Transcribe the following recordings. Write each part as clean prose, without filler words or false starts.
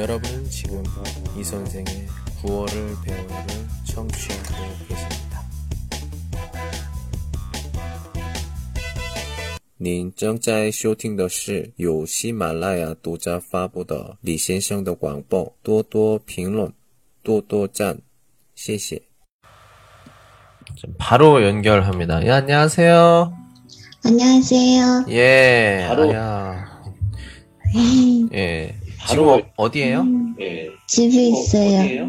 여러분 지금 이 선생의 구어를 배우려는 청취하고 계십니다. 您正在收听的是由喜马拉雅独家发布的李先生的广播，多多评论，多多赞，谢谢。 바로 연결합니다. 예, 안녕하세요. 안녕하세요. 예. 바로. 예. 바로 지금 어디에요? 예. 집에 있어요.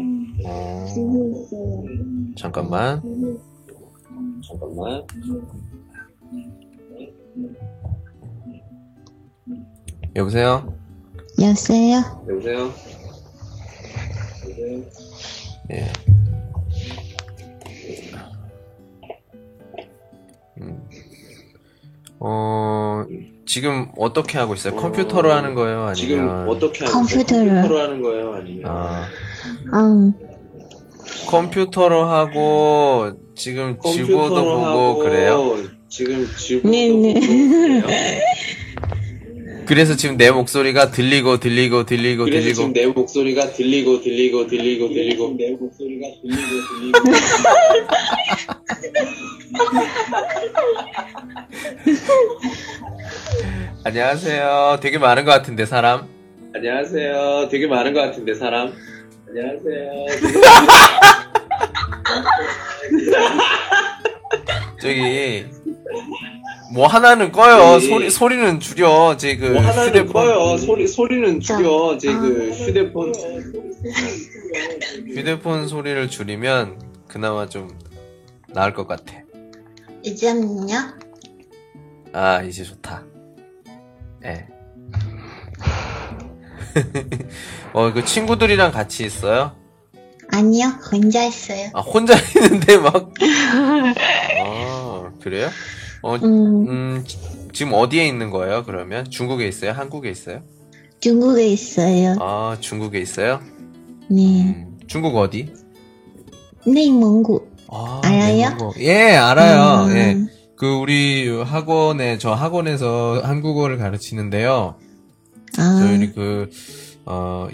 잠깐만. 여보세요? 여보세요? 예. 지금 어떻게 하고 있어요? 컴퓨터로 하는 거예요? 아니면 지금 어떻게 하고 있어요? 컴퓨터로 하는 거예요? 아니면 컴퓨터로 하고 지금 컴퓨터로 보고 그래요? 지금 지구도 보고 그래요? 그래서 지금 내 목소리가 들리고 그래서 지금 내 목소리가 들리고 내 목소리가 들리고 안녕하세요. 되게 많은 것 같은데 사람. 안녕하세요. 되게 많은 것 같은데 사람. 안녕하세요. 저기 뭐 하나는 꺼요. 네. 소리는 줄여. 제 그 휴대폰 꺼요. 소리는 줄여. 제 그 휴대폰 소리를 줄이면 그나마 좀 나을 것 같아. 이제는요? 아, 이제 좋다. 예. 네. 그 친구들이랑 같이 있어요? 아니요, 혼자 있어요. 아, 혼자 있는데 막. 아, 그래요? 지금 어디에 있는 거예요, 그러면? 중국에 있어요? 한국에 있어요? 중국에 있어요. 아, 중국에 있어요? 네. 중국 어디? 내몽구. 아, 알아요? 네이멍구. 예, 알아요. 예. 그, 우리 학원에, 저 학원에서 한국어를 가르치는데요. 아. 저희 그,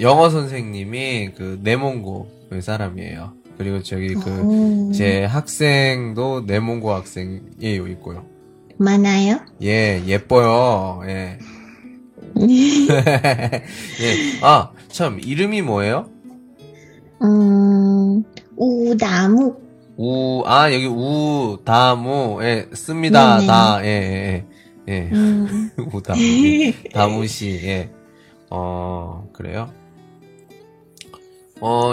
영어 선생님이 그, 내몽구 그 사람이에요. 그리고 저기 그, 제 학생도 내몽고 학생이에요, 있고요. 많아요? 예, 예뻐요, 예. 예. 아, 참, 이름이 뭐예요? 우다무. 여기 우다무, 예, 씁니다, 네네. 다, 예. 우다무. 다무씨, 예. 그래요?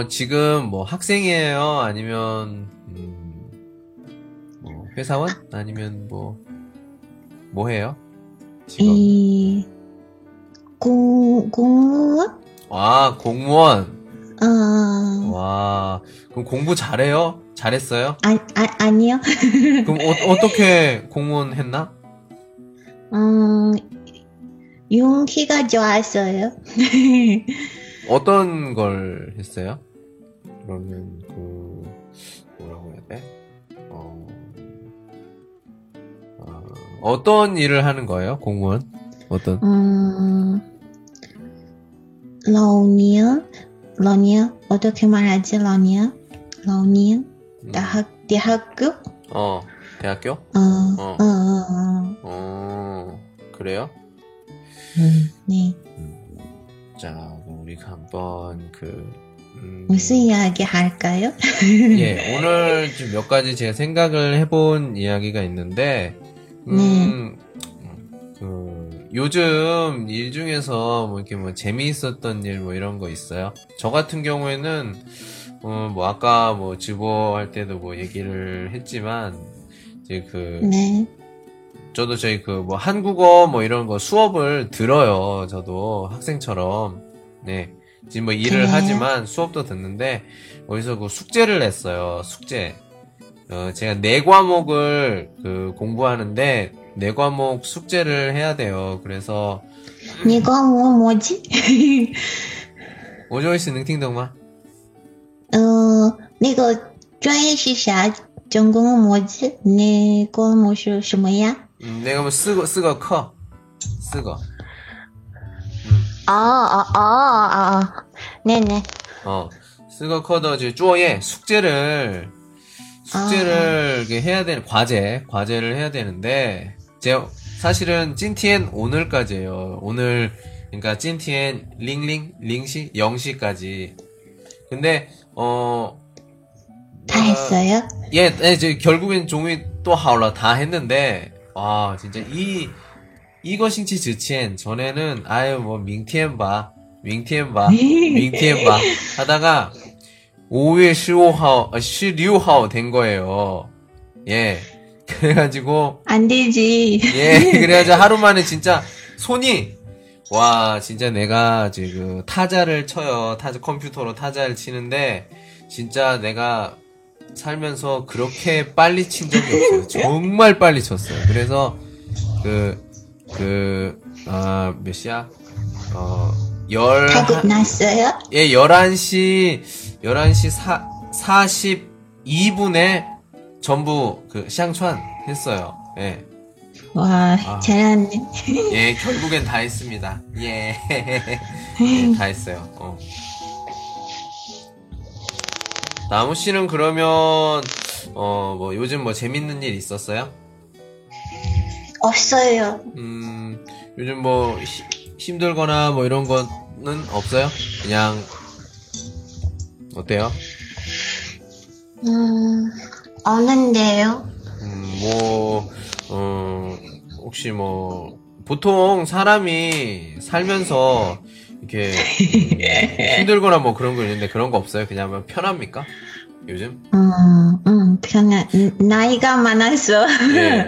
지금 뭐 학생이에요? 아니면 뭐 회사원? 아니면 뭐 해요? 직업? 공무원? 아, 공무원. 와, 그럼 공부 잘해요? 잘했어요? 아니요. 그럼 어떻게 공무원 했나? 용기가 좋았어요. 어떤 걸 했어요? 그러면 그 뭐라고 해야 돼? 어떤 일을 하는 거예요? 공무원? 어떤? 러니어 어떻게 말하지? 러니어 대학교? 대학교? 그래요? 네. 자, 우리가 한번 무슨 이야기 할까요? 예, 오늘 좀 몇 가지 제가 생각을 해본 이야기가 있는데, 요즘 일 중에서 뭐 이렇게 뭐 재미있었던 일 뭐 이런 거 있어요? 저 같은 경우에는, 아까 뭐 주보 할 때도 뭐 얘기를 했지만, 이제 네. 저도 저희 한국어 이런 거 수업을 들어요. 저도 학생처럼. 네. 지금 일을 하지만 수업도 듣는데, 어디서 숙제를 냈어요. 숙제. 제가 4과목을 공부하는데, 4과목 숙제를 해야 돼요. 그래서. 4과목 뭐지? 오조이씨 능팅동마? 专业是啥？전공은 뭐지? 4과목是什么呀? 那个我们四个课，四个。 네네. 쓰고 코더지 쪼예 숙제를 이렇게 해야 되는 과제를 해야 되는데 제 사실은 찐티엔 오늘까지예요. 오늘 그러니까 찐티엔 링시 0시까지. 근데 다 했어요? 예, 이제 결국엔 종이 또 하울라 다 했는데 와 진짜 이거 신치 지첸 전에는 아유 뭐 밍티엔 봐 하다가 5월 15일 16일 된 거예요. 예. 그래가지고 안 되지. 예. 그래가지고 하루 만에 진짜 손이 와 진짜 내가 지금 타자를 쳐요. 컴퓨터로 타자를 치는데 진짜 내가 살면서 그렇게 빨리 친 적이 없어요. 정말 빨리 쳤어요. 그래서 몇 시야? 11시 42분에 전부 샹촨 했어요. 예. 와, 잘하네. 예, 결국엔 다 했습니다. 예. 예, 다 했어요. 나무 씨는 그러면 뭐 요즘 뭐 재밌는 일 있었어요? 없어요. 요즘 뭐 힘들거나 뭐 이런 거는 없어요? 그냥 어때요? 없는데요. 혹시 뭐 보통 사람이 살면서 이렇게 힘들거나 뭐 그런 거 있는데 그런 거 없어요? 그냥 편합니까? 요즘? 편해. 나이가 많아서. 네.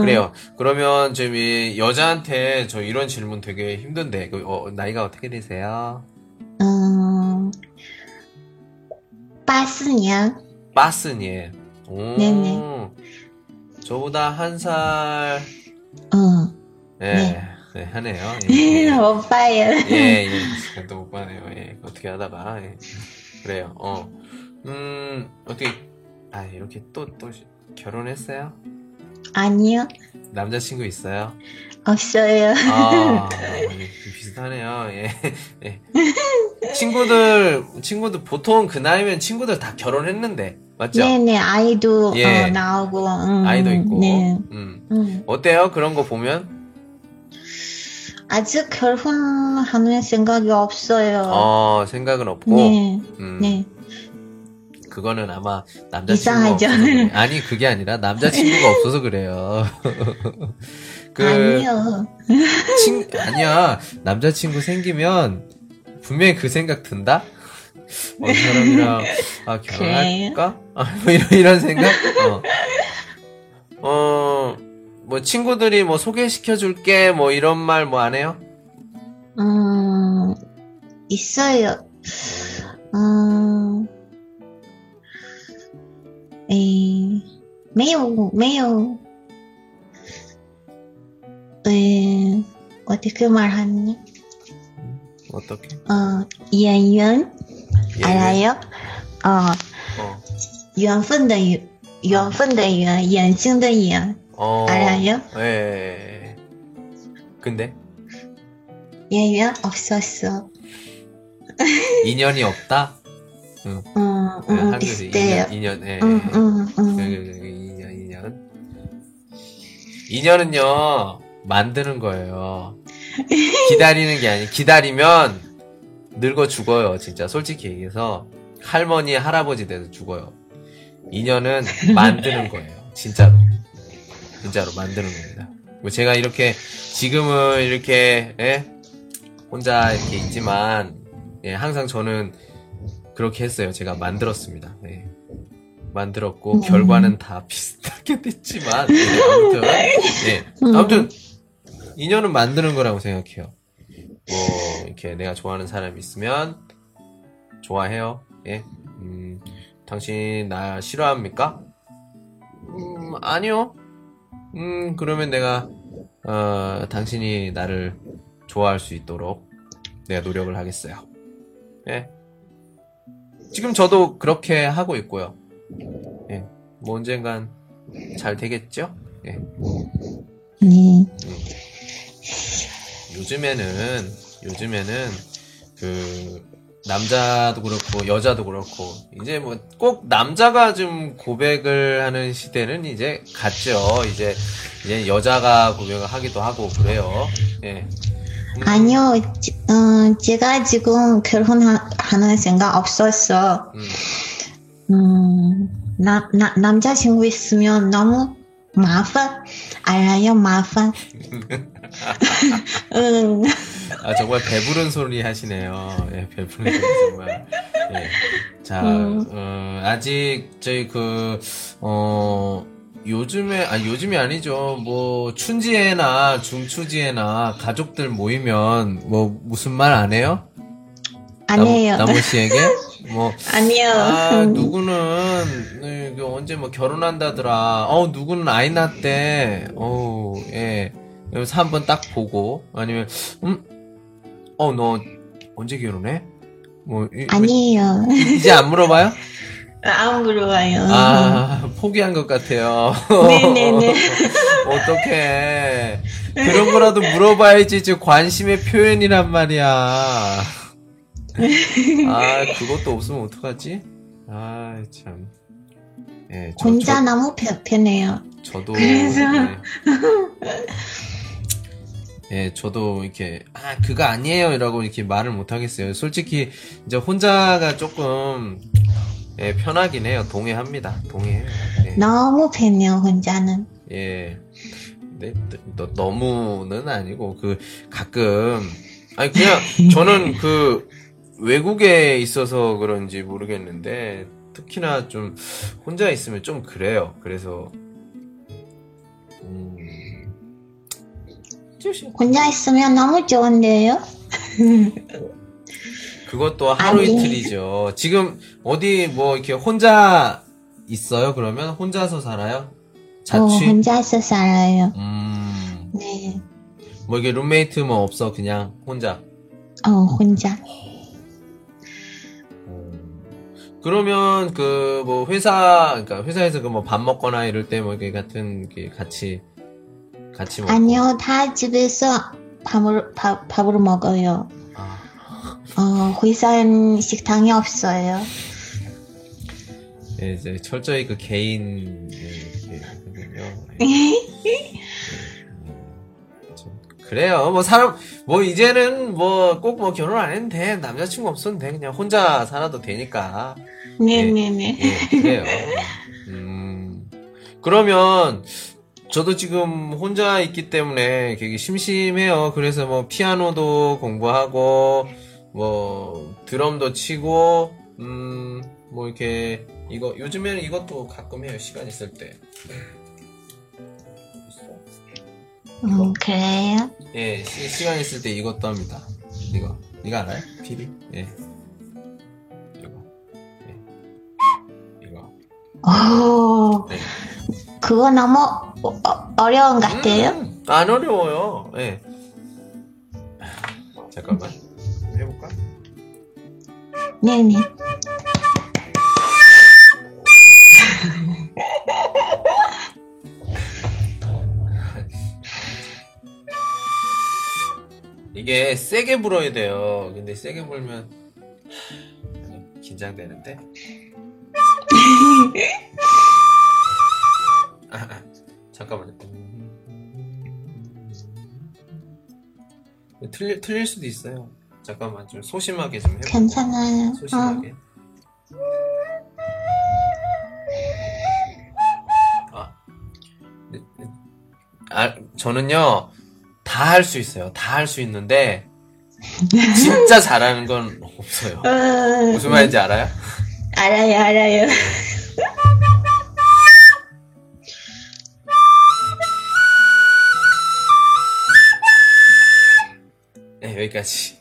그래요. 그러면 지금 이 여자한테 저 이런 질문 되게 힘든데, 나이가 어떻게 되세요? 84년. 84년. 네네. 저보다 한 살. 네. 네, 하네요. 예. 오빠예요. 예, 예. 또 오빠네요. 예. 어떻게 하다가. 예. 그래요. 어떻게 이렇게 또 결혼했어요? 아니요. 남자친구 있어요? 없어요. 비슷하네요. 예. 예. 친구들 보통 그 나이면 친구들 다 결혼했는데 맞죠? 네네 아이도 예. 나오고 아이도 있고. 네. 어때요? 그런 거 보면? 아직 결혼하는 생각이 없어요. 생각은 없고. 네. 네. 그거는 아마 남자친구가 없어서 그래. 아니 그게 아니라 남자친구가 없어서 그래요. 아니요. 아니야. 남자친구 생기면 분명히 그 생각 든다. 어느 사람이랑 결혼할까? 뭐 이런 생각. 뭐 친구들이 뭐 소개시켜줄게 뭐 이런 말 뭐 안 해요? 있어요. 매우. 어떻게 말하니? 어떻게? 연연 알아요?缘分的缘， 眼睛的眼。 알아요? 예. 근데? 인연 없었어. 인연이 없다? 응. 비슷해요. 인연, 예. 인연. 인연은요, 만드는 거예요. 기다리는 게 아니에요. 기다리면 늙어 죽어요, 진짜. 솔직히 얘기해서. 할머니, 할아버지 돼서 죽어요. 인연은 만드는 거예요. 진짜로 만드는 겁니다. 뭐 제가 이렇게 지금은 이렇게 혼자 이렇게 있지만 항상 저는 그렇게 했어요. 제가 만들었습니다. 만들었고 결과는 다 비슷하게 됐지만 아무튼 인연은 만드는 거라고 생각해요. 뭐 이렇게 내가 좋아하는 사람이 있으면 좋아해요. 당신 나 싫어합니까? 아니요. 그러면 내가 당신이 나를 좋아할 수 있도록 내가 노력을 하겠어요. 예. 지금 저도 그렇게 하고 있고요. 예. 뭐 언젠간 잘 되겠죠? 예. 요즘에는 남자도 그렇고 여자도 그렇고 이제 뭐 꼭 남자가 좀 고백을 하는 시대는 이제 갔죠. 이제 여자가 고백을 하기도 하고 그래요. 예. 아니요, 제가 지금 결혼하는 생각 없었어. 남자친구 있으면 너무麻烦, 알아요,麻烦. 응. 아, 정말 배부른 소리 하시네요. 예, 배부른 소리 정말. 예. 자, 아직 저희 요즘이 아니죠. 뭐 춘지회나 중추지회나 가족들 모이면 뭐 무슨 말 안 해요? 안 해요. 남호 씨에게? 뭐 아니요. 아, 누구는 언제 뭐 결혼한다더라. 누구는 아이 낳았대. 예. 그래서 한번 딱 보고 아니면 너 언제 결혼해? 뭐 아니에요. 이제 안 물어봐요? 안 물어봐요. 아, 포기한 것 같아요. 네네네. 어떡해. 그런 거라도 물어봐야지. 관심의 표현이란 말이야. 아, 그것도 없으면 어떡하지? 아, 참. 예, 혼자 너무 편해요. 저도. 그래서. 예, 저도 이렇게, 그거 아니에요. 이라고 이렇게 말을 못하겠어요. 솔직히, 이제 혼자가 조금, 예, 편하긴 해요. 동의해요. 예. 너무 편해요, 혼자는. 예. 근데, 너무는 아니고, 가끔, 그냥, 저는 외국에 있어서 그런지 모르겠는데, 특히나 좀, 혼자 있으면 좀 그래요. 그래서, 혼자 있으면 너무 좋은데요? 그것도 하루 이틀이죠. 지금 어디 뭐 이렇게 혼자 있어요? 그러면 혼자서 살아요? 혼자서 살아요. 네. 뭐 이게 룸메이트 뭐 없어? 그냥 혼자. 혼자. 그러면 회사에서 밥 먹거나 이럴 때 뭐 이렇게 같이 먹. 아니요, 다 집에서 밥으로 먹어요. 회사는 식당이 없어요. 네, 이제 철저히 개인, 그래요. 이제는 꼭 결혼 안 해도 돼. 남자친구 없어도 돼. 그냥 혼자 살아도 되니까. 네네네. 네, 그래요. 그러면, 저도 지금 혼자 있기 때문에 되게 심심해요. 그래서 피아노도 공부하고, 드럼도 치고, 요즘에는 이것도 가끔 해요. 시간 있을 때. 그래요? 예, 시간 있을 때 이것도 합니다. 이거 알아요? 피리? 예. 이거. 오. 네. 그거 너무 어려운 것 같아요? 안 어려워요. 예. 잠깐만. 해볼까? 네네. 이게 세게 불어야 돼요. 근데 세게 불면 긴장되는데. 잠깐만요. 틀릴 수도 있어요. 잠깐만, 좀 소심하게 좀 해볼게요. 괜찮아요. 소심하게. 저는요, 다 할 수 있어요. 다 할 수 있는데 진짜 잘하는 건 없어요. 무슨 말인지 알아요? 알아요. 여기까지.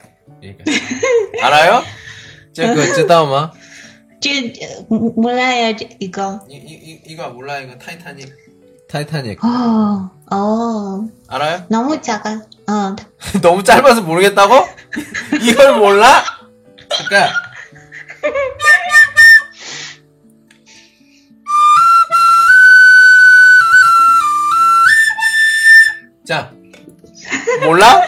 알아요? 쯔다오마? 몰라요, 이거. 이거 몰라요, 이거. 타이타닉. 알아요? 너무 작아. 너무 짧아서 모르겠다고? 이걸 몰라? 잠깐. 자, 몰라?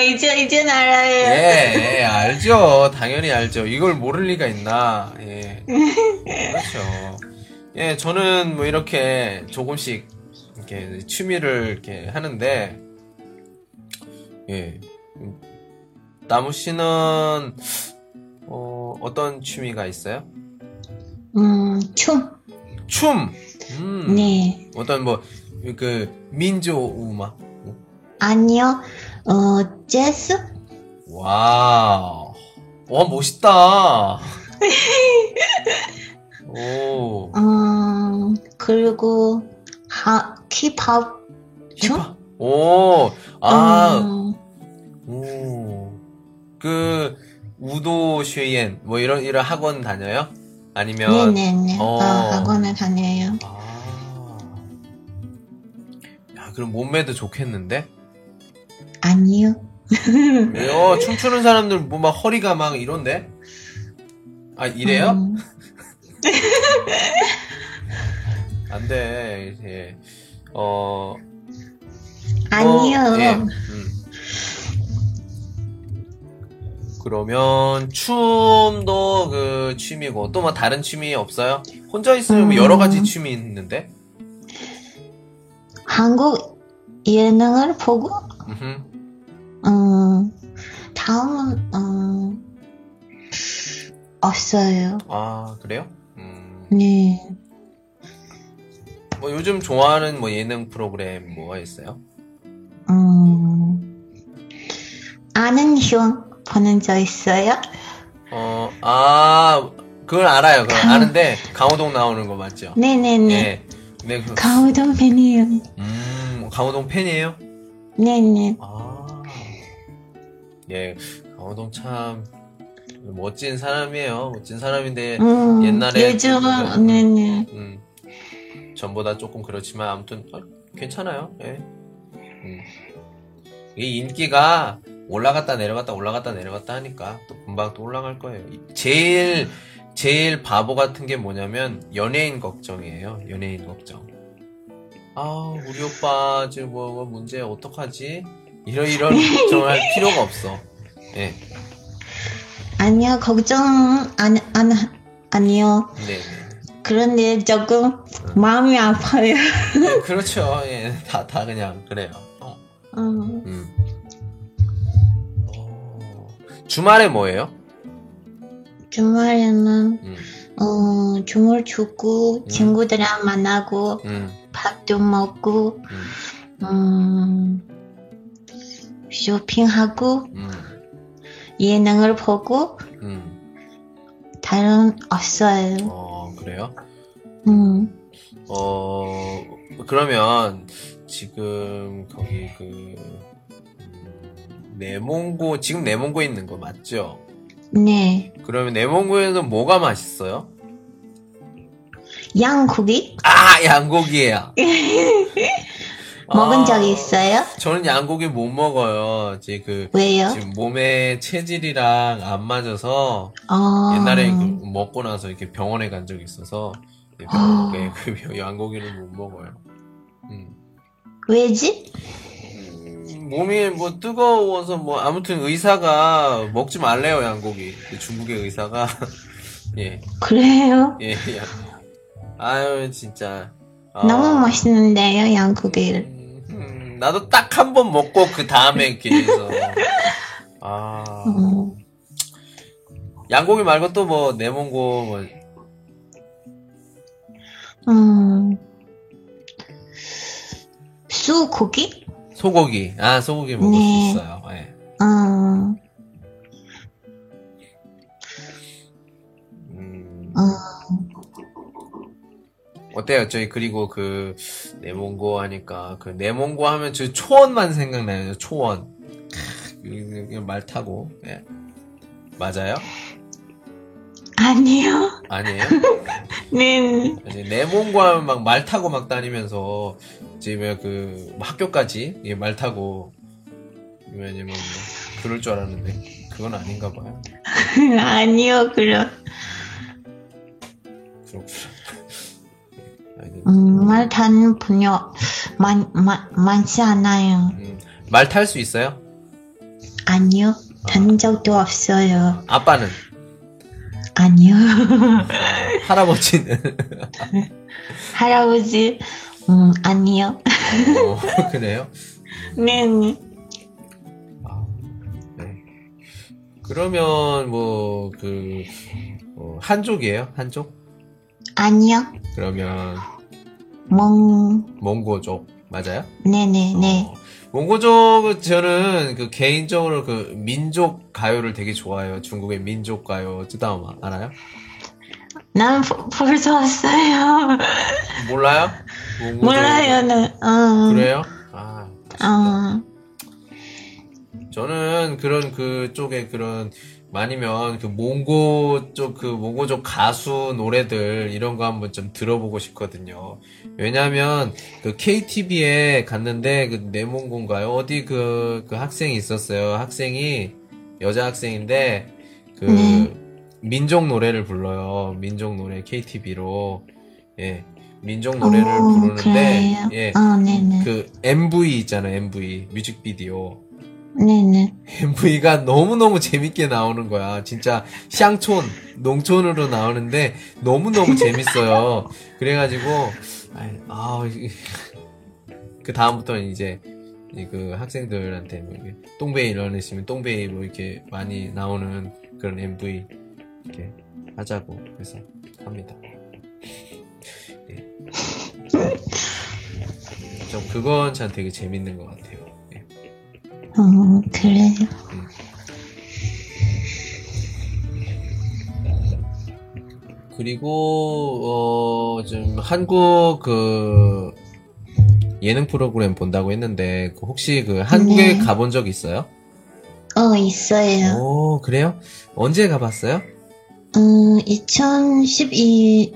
이제는 알아요. 예, 예, 알죠. 당연히 알죠. 이걸 모를 리가 있나. 예. 그렇죠. 예, 저는 뭐 이렇게 조금씩 이렇게 취미를 이렇게 하는데, 예. 나무 씨는, 어떤 취미가 있어요? 춤. 춤! 네. 어떤 뭐, 그, 민족음악? 아니요. 재즈? 와우. 와, 멋있다. 오. 그리고, 힙합 춤? 오. 아. 오. 그, 우도 쉐옌, 뭐 이런 학원 다녀요? 아니면. 네네네. 학원을 다녀요. 아. 야, 그럼 몸매도 좋겠는데? 아니요. 춤추는 사람들 뭐 막 허리가 막 이런데? 아, 이래요? 안 돼. 예. 아니요. 예. 그러면 춤도 그 취미고 또 뭐 다른 취미 없어요? 혼자 있으면 여러 가지 취미 있는데? 한국 예능을 보고 다음은 없어요. 아, 그래요? 네. 뭐 요즘 좋아하는 뭐 예능 프로그램 뭐가 있어요? 아는 형 보는 적 있어요? 그걸 알아요. 그걸 아는데 강호동 나오는 거 맞죠? 네네네. 네. 네, 그... 강호동 팬이에요. 강호동 팬이에요? 네네. 아, 예, 강호동 참 멋진 사람이에요. 멋진 사람인데 옛날에 요즘은 네네. 전보다 조금 그렇지만 아무튼 괜찮아요. 예. 이 인기가 올라갔다 내려갔다 올라갔다 내려갔다 하니까 또 금방 또 올라갈 거예요. 제일 바보 같은 게 뭐냐면 연예인 걱정이에요. 연예인 걱정. 아, 우리 오빠 지금 뭐 문제 어떡하지? 이런 걱정할 필요가 없어. 예. 아니요, 걱정 아니요. 네. 그런데 조금 마음이 아파요. 네, 그렇죠. 예, 다 그냥 그래요. 주말에 뭐예요? 주말에는 춤을 추고 친구들이랑 만나고 밥도 먹고 쇼핑하고 예능을 보고 다른 없어요. 그래요? 그러면 지금 거기 그 내몽고, 지금 내몽고에 있는 거 맞죠? 네. 그러면 내몽고에는 뭐가 맛있어요? 양고기? 아, 양고기예요. 먹은 적이 있어요? 저는 양고기 못 먹어요. 왜요? 지금 몸의 체질이랑 안 맞아서 옛날에 먹고 나서 이렇게 병원에 간 적이 있어서 양고기를 못 먹어요. 왜지? 몸이 뭐 뜨거워서 뭐 아무튼 의사가 먹지 말래요, 양고기. 중국의 의사가. 예. 그래요? 예. 아유, 진짜. 너무 맛있는데요, 양고기를. 나도 딱 한 번 먹고 그 다음에 이렇게 해서. 양고기 말고 또 뭐 내몽고 뭐. 소고기? 소고기. 아, 소고기 먹을 네. 수 있어요. 네. 어때요? 저희 그리고 그 내몽고 하니까 그 내몽고 하면 저 초원만 생각나요. 초원. 말 타고. 네. 맞아요? 아니요. 아니에요? 네. 내몽고 하면 막 말 타고 막 다니면서 이제 그 학교까지 예, 말 타고 왜냐면 뭐 그럴 줄 알았는데 그건 아닌가 봐요. 아니요, 그렇구나. 말 타는 분요 많지 않아요. 말 탈 수 있어요? 아니요. 다닌 적도 없어요. 아빠는? 아니요. 할아버지는? 할아버지, 아니요. 어, 그래요? 네네. 아, 네. 그러면 뭐 그 한족이에요? 한족? 아니요. 그러면 몽고족 맞아요? 네네네. 몽고족은 저는 그 개인적으로 그 민족 가요를 되게 좋아해요. 중국의 민족 가요 쯔다오마 알아요? 난 벌써 왔어요. 몰라요? 몰라요, 네. 그래요? 아, 저는 그런 그 쪽에 그런 아니면 그 몽고 쪽 그 몽고족 가수 노래들 이런 거 한번 좀 들어보고 싶거든요. 왜냐하면 그 KTV에 갔는데 그 내몽고인가요? 어디 그 학생이 있었어요. 학생이 여자 학생인데 그 민족 노래를 불러요. 민족 노래 KTV로 예 민족 노래를 오, 부르는데 그래요? 예 그 MV 있잖아요. MV 뮤직비디오. 네네. MV가 너무너무 재밌게 나오는 거야. 진짜 샹촌, 농촌으로 나오는데 너무너무 재밌어요. 그래가지고 그 다음부터는 이제 그 학생들한테 뭐 이렇게 똥베이 러너시면 똥베이 뭐 이렇게 많이 나오는 그런 MV 이렇게 하자고 그래서 합니다. 네. 좀 그건 참 되게 재밌는 것 같아요. 그래요. 그리고 지금 한국 그 예능 프로그램 본다고 했는데 혹시 그 한국에 네. 가본 적 있어요? 있어요. 오 그래요? 언제 가봤어요? 2012년?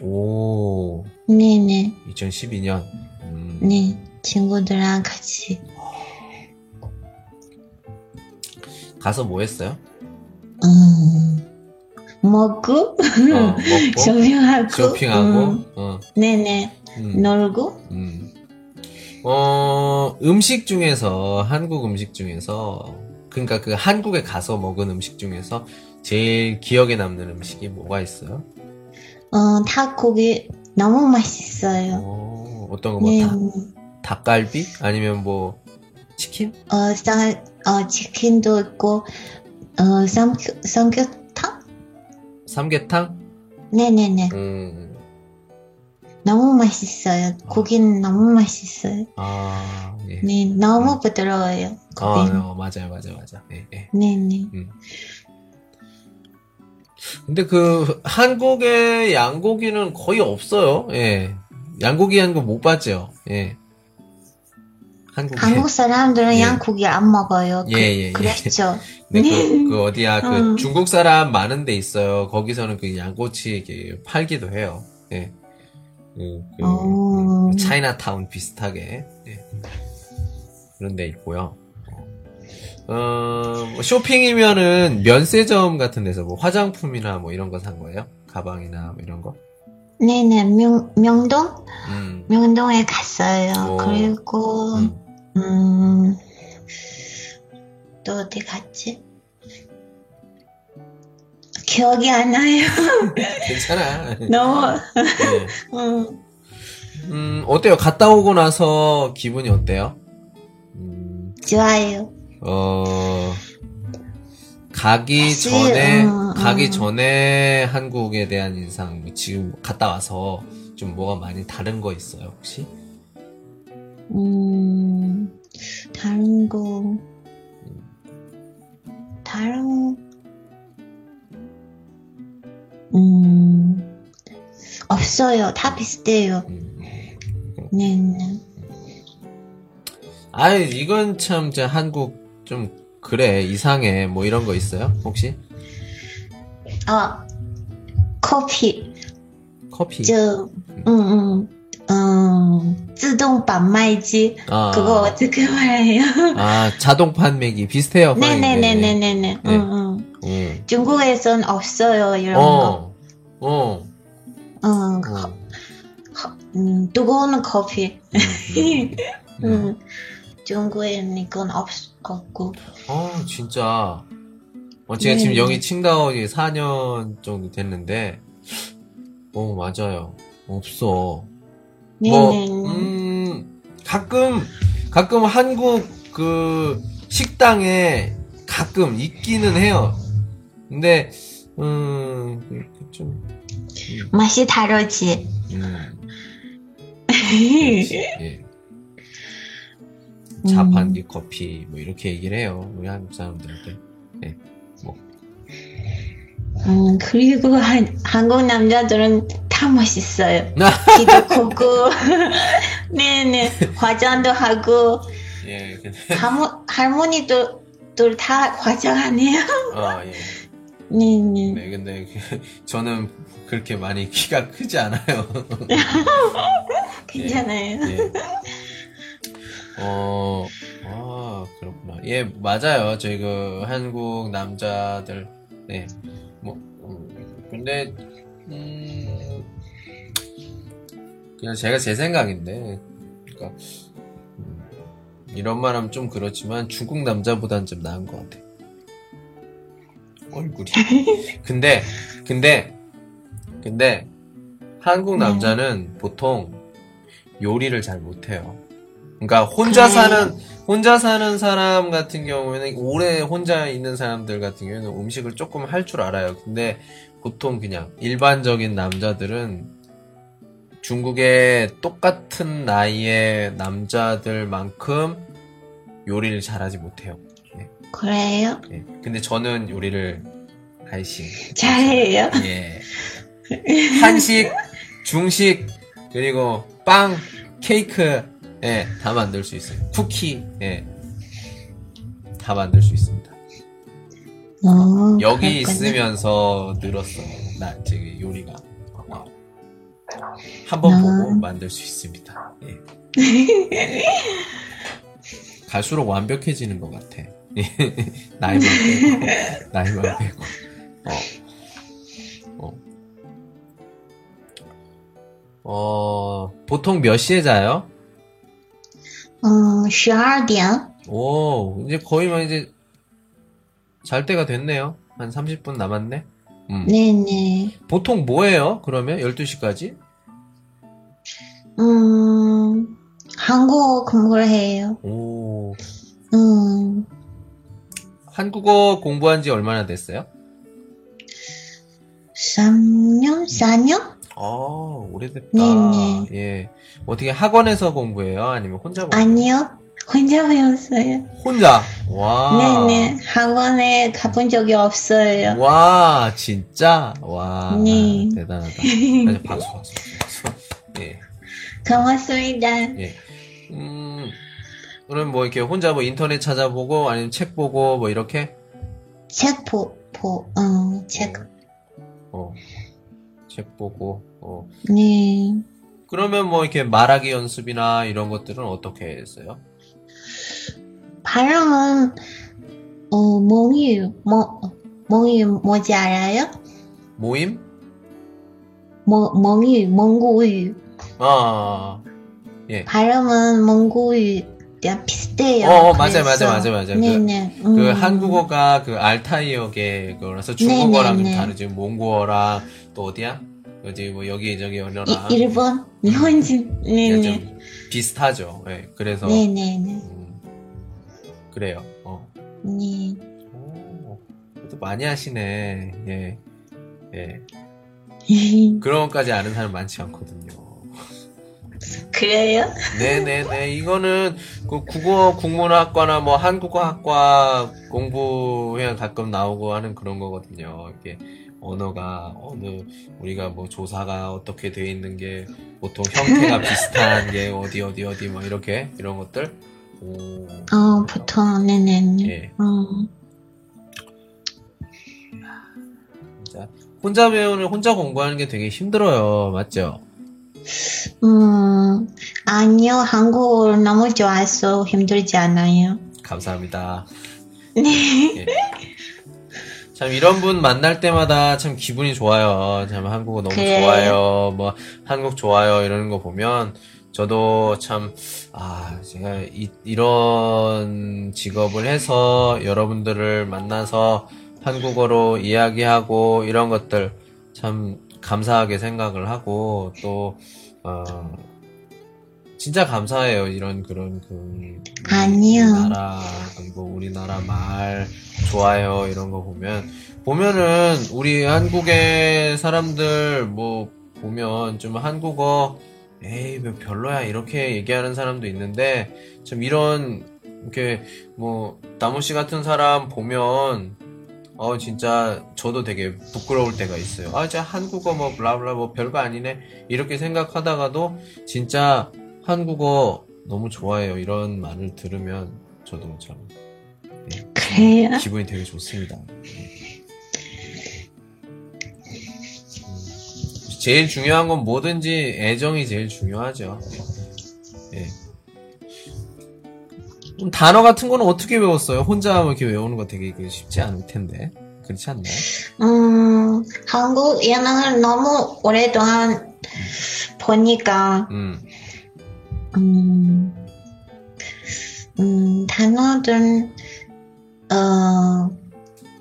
오. 네네. 2012년. 네 친구들랑 같이. 가서 뭐 했어요? 먹고, 먹고 쇼핑하고, 네네, 놀고. 음식 중에서 한국 음식 중에서 그러니까 그 한국에 가서 먹은 음식 중에서 제일 기억에 남는 음식이 뭐가 있어요? 닭고기 너무 맛있어요. 오, 어떤 거 뭐 네. 닭갈비 아니면 뭐 치킨? 치킨도 있고, 삼계탕? 삼계탕? 네네네. 너무 맛있어요. 고기는 너무 맛있어요. 아, 예. 네, 너무 부드러워요. 맞아요. 예. 네네. 근데 그, 한국에 양고기는 거의 없어요. 예. 양고기 하는 거 못 봤죠. 예. 한국 사람들은 예. 양고기 안 먹어요. 그렇죠. 네, 그 어디야? 그 중국 사람 많은 데 있어요. 거기서는 그 양꼬치 이렇게 팔기도 해요. 예. 그 차이나타운 비슷하게 예. 그런 데 있고요. 쇼핑이면은 면세점 같은 데서 뭐 화장품이나 뭐 이런 거 산 거예요? 가방이나 뭐 이런 거? 네네 명동 명동에 갔어요. 오. 그리고 또 어디 갔지? 기억이 안 나요. 괜찮아. 너무. 네. 어때요? 갔다 오고 나서 기분이 어때요? 좋아요. 가기 전에 한국에 대한 인상, 지금 갔다 와서 좀 뭐가 많이 다른 거 있어요, 혹시? 없어요. 다 비슷해요. 네. 아니, 이건 참, 제 한국 좀, 그래 이상해 뭐 이런 거 있어요 혹시? 커피 자동 판매기 그거 어떻게 말해요? 자동 판매기 비슷해요. 네네네네네네. 중국에선 없어요 이런 거. 뜨거운 커피. 중국에는 이건 같고. 아 진짜. 제가 네. 지금 여기 칭다오에 4년 정도 됐는데, 맞아요. 없어. 네. 가끔 한국 그 식당에 가끔 있기는 해요. 근데 좀 맛이 다르지. 그렇지. 예. 자판기 커피 이렇게 얘기를 해요. 우리 한국 사람들한테. 예. 그리고 한국 남자들은 다 멋있어요. 귀도 크고, 네네 화장도 하고, 예, 할머니도 다 화장하네요. 아 예. 네네. 네, 근데 저는 그렇게 많이 키가 크지 않아요. 괜찮아요. 예, 예. 그렇구나. 예, 맞아요. 저희 그 한국 남자들, 네. 근데 그냥 제가 제 생각인데, 그러니까 이런 말하면 좀 그렇지만 중국 남자보단 좀 나은 것 같아. 얼굴이. 근데 한국 남자는 보통 요리를 잘 못해요. 그러니까 혼자 사는 사람 같은 경우에는, 오래 혼자 있는 사람들 같은 경우에는 음식을 조금 할 줄 알아요. 근데 보통 그냥 일반적인 남자들은 중국의 똑같은 나이의 남자들만큼 요리를 잘하지 못해요. 네. 그래요? 네. 근데 저는 요리를 잘해요. 예. 한식, 중식, 그리고 빵, 케이크, 예, 다 만들 수 있어요. 쿠키, 예, 다 만들 수 있습니다. 여기 있으면서 늘었어요. 나 지금 요리가 한번 보고 만들 수 있습니다. 예. 갈수록 완벽해지는 것 같아. 나이만 빼고. 보통 몇 시에 자요? 12시. 오, 이제 거의만 이제 잘 때가 됐네요. 한 30분 남았네. 네네. 보통 뭐예요? 그러면 12시까지? 한국어 공부를 해요. 오. 한국어 공부한 지 얼마나 됐어요? 3년? 4년? 오래됐다. 네네. 예. 어떻게 학원에서 공부해요? 아니면 혼자 공부해요? 아니요. 혼자 배웠어요. 혼자? 와. 네네. 학원에 가본 적이 없어요. 와, 진짜? 와. 네. 대단하다. 박수. 예. 고맙습니다. 예. 그럼 이렇게 혼자 인터넷 찾아보고, 아니면 책 보고, 이렇게? 책 보고. 네. 그러면 이렇게 말하기 연습이나 이런 것들은 어떻게 했어요? 발음은 몽유 뭔지 알아요? 모임? 몽구유. 예. 발음은 몽구유랑 비슷해요. 맞아요. 네네. 그 한국어가 그 알타이어계 거라서 중국어랑 좀 다르지. 몽고어랑 또 어디야? 어디 여기저기 언어랑 일본, 일본인, 네네 비슷하죠. 네, 그래서 네네네 그래요. 네. 또 많이 하시네. 예. 그런 것까지 아는 사람 많지 않거든요. 그래요? 네네네. 이거는 그 국어 국문학과나 한국어학과 공부해야 가끔 나오고 하는 그런 거거든요. 이게. 언어가 우리가 조사가 어떻게 돼 있는 게 보통 형태가 비슷한 게 어디 이렇게 이런 것들. 보통 네네. 예. 혼자 배우는 혼자 공부하는 게 되게 힘들어요, 맞죠? 아니요, 한국어 너무 좋아서 힘들지 않아요. 감사합니다. 네. 예. 참 이런 분 만날 때마다 참 기분이 좋아요. 참 한국어 너무 좋아요. 한국 좋아요 이러는 거 보면 저도 참 제가 이런 직업을 해서 여러분들을 만나서 한국어로 이야기하고 이런 것들 참 감사하게 생각을 하고 또 진짜 감사해요. 이런 그런 우리나라 그리고 우리나라 말 좋아요 이런 거 보면은 우리 한국의 사람들 뭐 보면 좀 한국어 에이 뭐 별로야 이렇게 얘기하는 사람도 있는데 참 이런 이렇게 뭐 나무 씨 같은 사람 보면 진짜 저도 되게 부끄러울 때가 있어요. 진짜 한국어 뭐 블라블라 뭐 별거 아니네 이렇게 생각하다가도 진짜 한국어 너무 좋아해요. 이런 말을 들으면 저도 참 그래요? 기분이 되게 좋습니다. 제일 중요한 건 뭐든지 애정이 제일 중요하죠. 단어 같은 거는 어떻게 배웠어요? 혼자 이렇게 외우는 거 되게 쉽지 않을 텐데 그렇지 않나요? 한국 예능을 너무 오랫동안 보니까 단어들,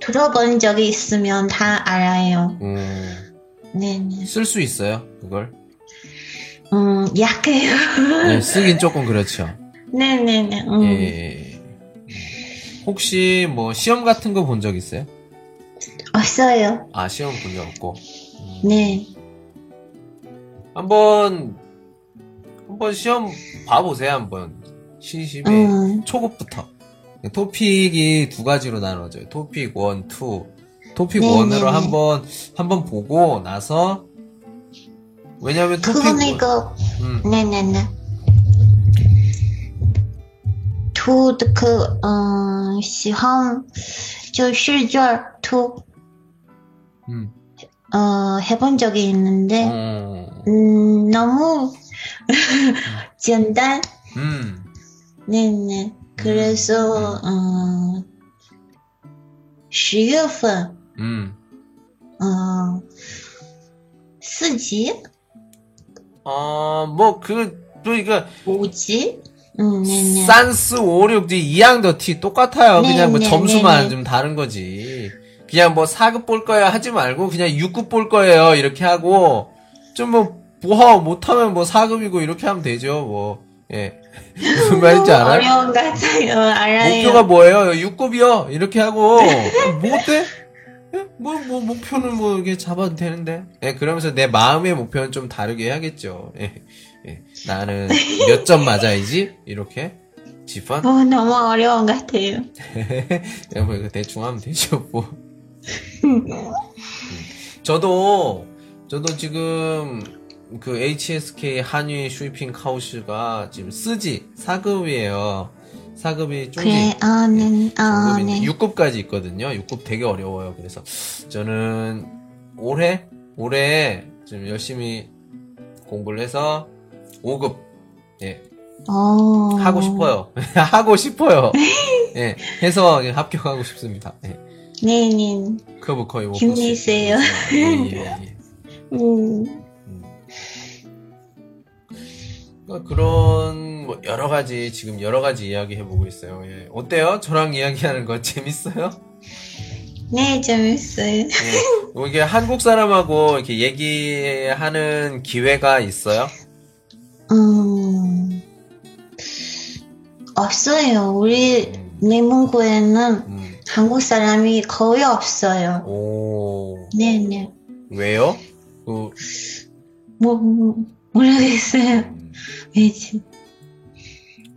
들어본 적이 있으면 다 알아요. 네네. 쓸 수 있어요, 그걸? 약해요. 네, 쓰긴 조금 그렇죠. 네네네. 예. 혹시 뭐 시험 같은 거 본 적 있어요? 없어요. 시험 본 적 없고. 네. 한번 시험 봐보세요. 한번 시집에 초급부터 토픽이 두 가지로 나눠져요. 토픽 1, 2 토픽 1으로 한번 보고 나서 왜냐면 토픽 1 네네네 두 시험 就是卷 해본 적이 있는데 너무 간단. 네네. 그래서 10月份 4지? 뭐 그러니까 5지? 3, 4, 5, 6지 一样的题 똑같아요. 네네. 그냥 뭐 점수만 네네. 좀 다른 거지. 그냥 뭐 4급 볼 거야 하지 말고 그냥 6급 볼 거예요. 이렇게 하고 좀 못하면 4급이고 이렇게 하면 되죠. 무슨 말인지 알아요? 어려운 것 같아요. 알아요. 목표가 뭐예요? 6급이요? 이렇게 하고 못해? 목표는 이렇게 잡아도 되는데. 그러면서 내 마음의 목표는 좀 다르게 해야겠죠. 나는 몇 점 맞아야지? 이렇게 집안? 너무 어려운 것 같아요. 이거 대충 하면 되죠. 저도 지금 그 HSK 한위 슈이핑 카우시가 지금 4급이에요. 4급이 좀 그래, 네. 6급까지 있거든요. 6급 되게 어려워요. 그래서 저는 올해 좀 열심히 공부를 해서 5급 하고 싶어요. 예. 해서 합격하고 싶습니다. 예. 네. 그거 거의 못 힘내세요. 그런 여러 가지 지금 여러 가지 이야기 해보고 있어요. 어때요? 저랑 이야기하는 거 재밌어요? 네, 재밌어요. 이게 한국 사람하고 이렇게 얘기하는 기회가 있어요? 없어요. 우리 내문구에는 한국 사람이 거의 없어요. 오. 네. 왜요? 모르겠어요. 왜지?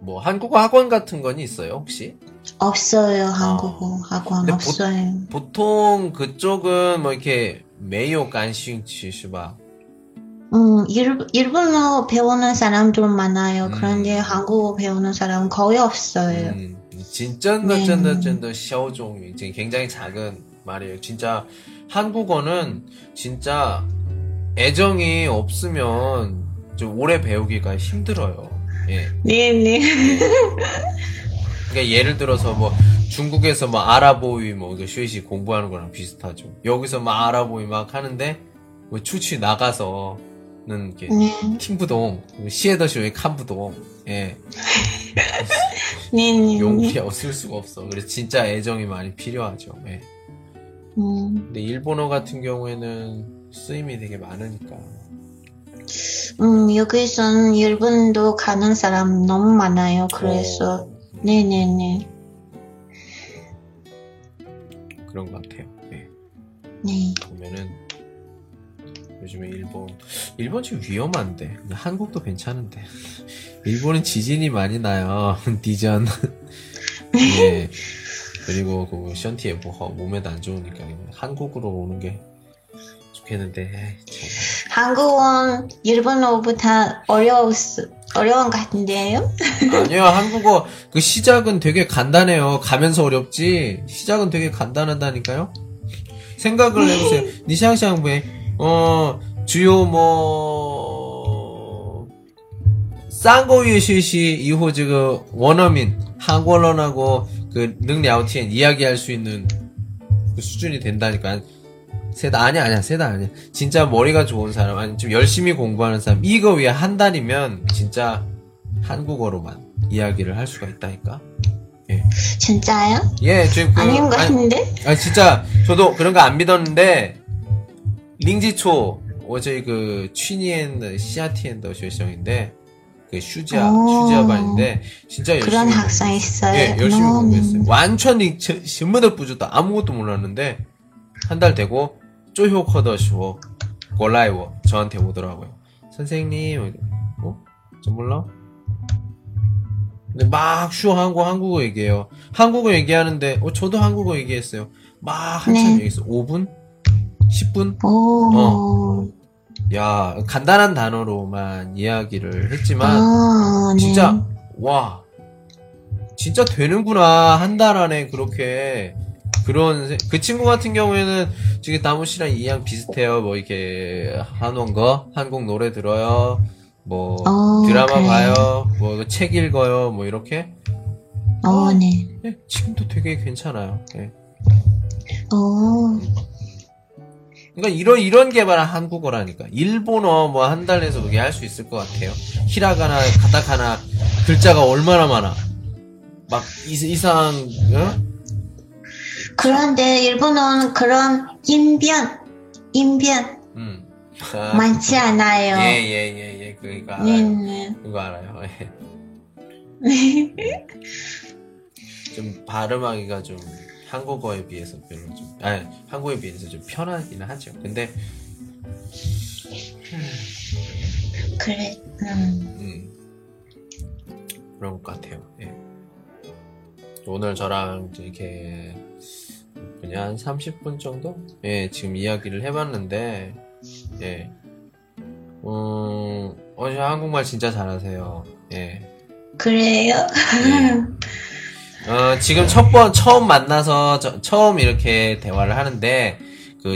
뭐 한국어 학원 같은 건 있어요 혹시? 없어요. 한국어 학원 없어요. 보통 그쪽은 뭐 이렇게 매우 관심이시바. 일본어 배우는 사람들 많아요. 그런데 한국어 배우는 사람 거의 없어요. 진짜 샤오종이 굉장히 작은 말이에요. 진짜 한국어는 진짜 애정이 없으면 좀 오래 배우기가 힘들어요. 네. 그러니까 예를 들어서 뭐 중국에서 뭐 아랍어위 뭐 쉐시 공부하는 거랑 비슷하죠. 여기서 막 아랍어위 막 하는데 뭐 추치 나가서 那게听不懂，시에더쇼에看不懂，예 용기 없을 수가 없어. 그래서 진짜 애정이 많이 필요하죠. 예. 근데 일본어 같은 경우에는 쓰임이 되게 많으니까. 여기선 일본도 가는 사람 너무 많아요. 그래서 네네네. 그런 것 같아요. 네. 네. 보면은 요즘에 일본 지금 위험한데 한국도 괜찮은데 일본은 지진이 많이 나요. 디전. 네. 그리고 그 션티에 몸에도 안 좋으니까 한국으로 오는 게 좋겠는데. 한국은 일본어보다 어려운 것 같은데요? 아니요, 한국어 그 시작은 되게 간단해요. 가면서 어렵지. 시작은 되게 간단하다니까요. 생각을 해보세요. 니샹샹부에 주요 쌍고유시시 이후 지금 원어민 한국어론하고 그 능랴오티엔 이야기할 수 있는 그 수준이 된다니까. 세다 아니야. 진짜 머리가 좋은 사람, 아니 좀 열심히 공부하는 사람, 이거 위에 한 달이면 진짜 한국어로만 이야기를 할 수가 있다니까. 예. 진짜요? 예, 지금 아닌 것 같은데. 아 진짜 저도 그런 거 안 믿었는데 링지초 어제 그 취니엔 시아티엔더 실성인데 그 슈지아 반인데 진짜 열심히 그런 학생 있어요. 예, 열심히 공부했어요. 완전히 신문을 부졌다. 아무것도 몰랐는데. 한 달 되고 쪼효 커더시고 골라이워 저한테 오더라고요. 선생님, 저 몰라? 근데 막 슈한거 한국어 얘기해요. 한국어 얘기하는데 저도 한국어 얘기했어요. 막 한참 얘기했어. 5분? 10분? 야 간단한 단어로만 이야기를 했지만 진짜 와 진짜 되는구나. 한 달 안에 그렇게. 그런 그 친구 같은 경우에는 지금 다무 씨랑 이양 비슷해요. 뭐 이렇게 한원 거 한국 노래 들어요. 뭐 드라마 그래. 봐요. 뭐 책 읽어요. 뭐 이렇게. 네. 네. 지금도 되게 괜찮아요. 네. 그러니까 이런 개발한 한국어라니까. 일본어 뭐 한 달에서 그게 할 수 있을 것 같아요. 히라가나, 가타카나 글자가 얼마나 많아. 막 이상. 응? 그런데 일본은 그런 인변 많지 않아요. 예. 그러니까 그거 알아요. 좀 발음하기가 좀 한국어에 비해서 별로 좀 한국에 비해서 좀 편하기는 하죠. 근데 그래 그런 것 같아요. 예. 오늘 저랑 이렇게 그냥 한 30분 정도? 예, 지금 이야기를 해봤는데, 예. 한국말 진짜 잘하세요. 예. 그래요? 예. 지금 처음 만나서, 처음 이렇게 대화를 하는데,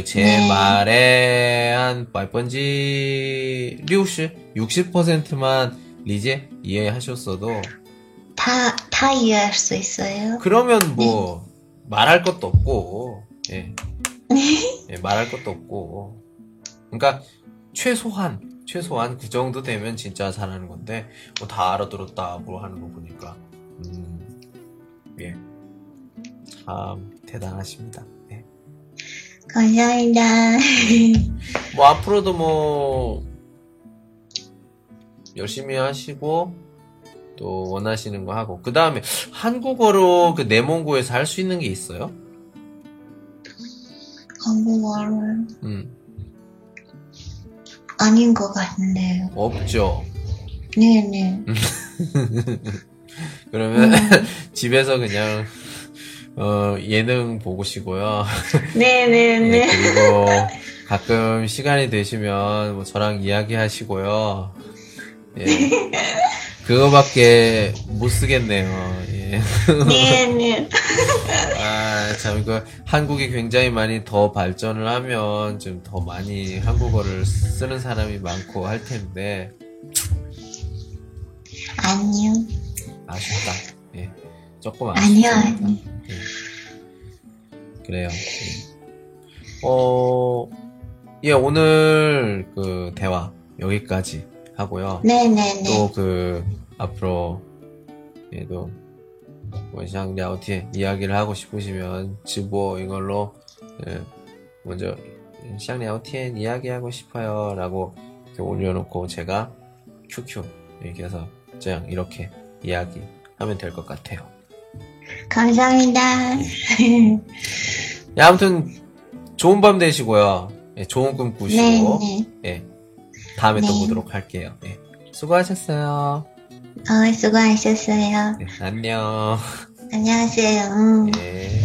제 말에 한 60%만 리제 이해하셨어도, 다 이해할 수 있어요? 그러면 뭐, 말할 것도 없고, 예, 말할 것도 없고. 그러니까, 최소한 그 정도 되면 진짜 잘하는 건데, 다 알아들었다고 하는 거 보니까, 예. 참, 대단하십니다. 예. 감사합니다. 앞으로도 열심히 하시고, 또 원하시는 거 하고 그 다음에 한국어로 내몽고에서 할 수 있는 게 있어요? 한국어로 아닌 것 같은데요. 없죠. 네네. 그러면 집에서 그냥 예능 보고시고요. 네네네. 네, 그리고 가끔 시간이 되시면 저랑 이야기하시고요. 예. 그거밖에 못 쓰겠네요. 예. 네. 참 이거 한국이 굉장히 많이 더 발전을 하면 좀 더 많이 한국어를 쓰는 사람이 많고 할 텐데. 아니요. 아쉽다. 예. 조금 아쉽다. 아니요. 예. 그래요. 예, 오늘 대화 여기까지 하고요. 네네네. 또 그 앞으로 얘도 원샹 랴오티에 이야기를 하고 싶으시면 지보 이걸로 먼저 샹 랴오티에 이야기하고 싶어요 라고 올려놓고 제가 QQ 얘기해서 그냥 이렇게 이야기하면 될 것 같아요. 감사합니다. 예, 아무튼 좋은 밤 되시고요. 예, 좋은 꿈 꾸시고 예, 다음에 또 보도록 할게요. 예, 수고하셨어요. 수고하셨어요. 네, 안녕. 안녕하세요. 예.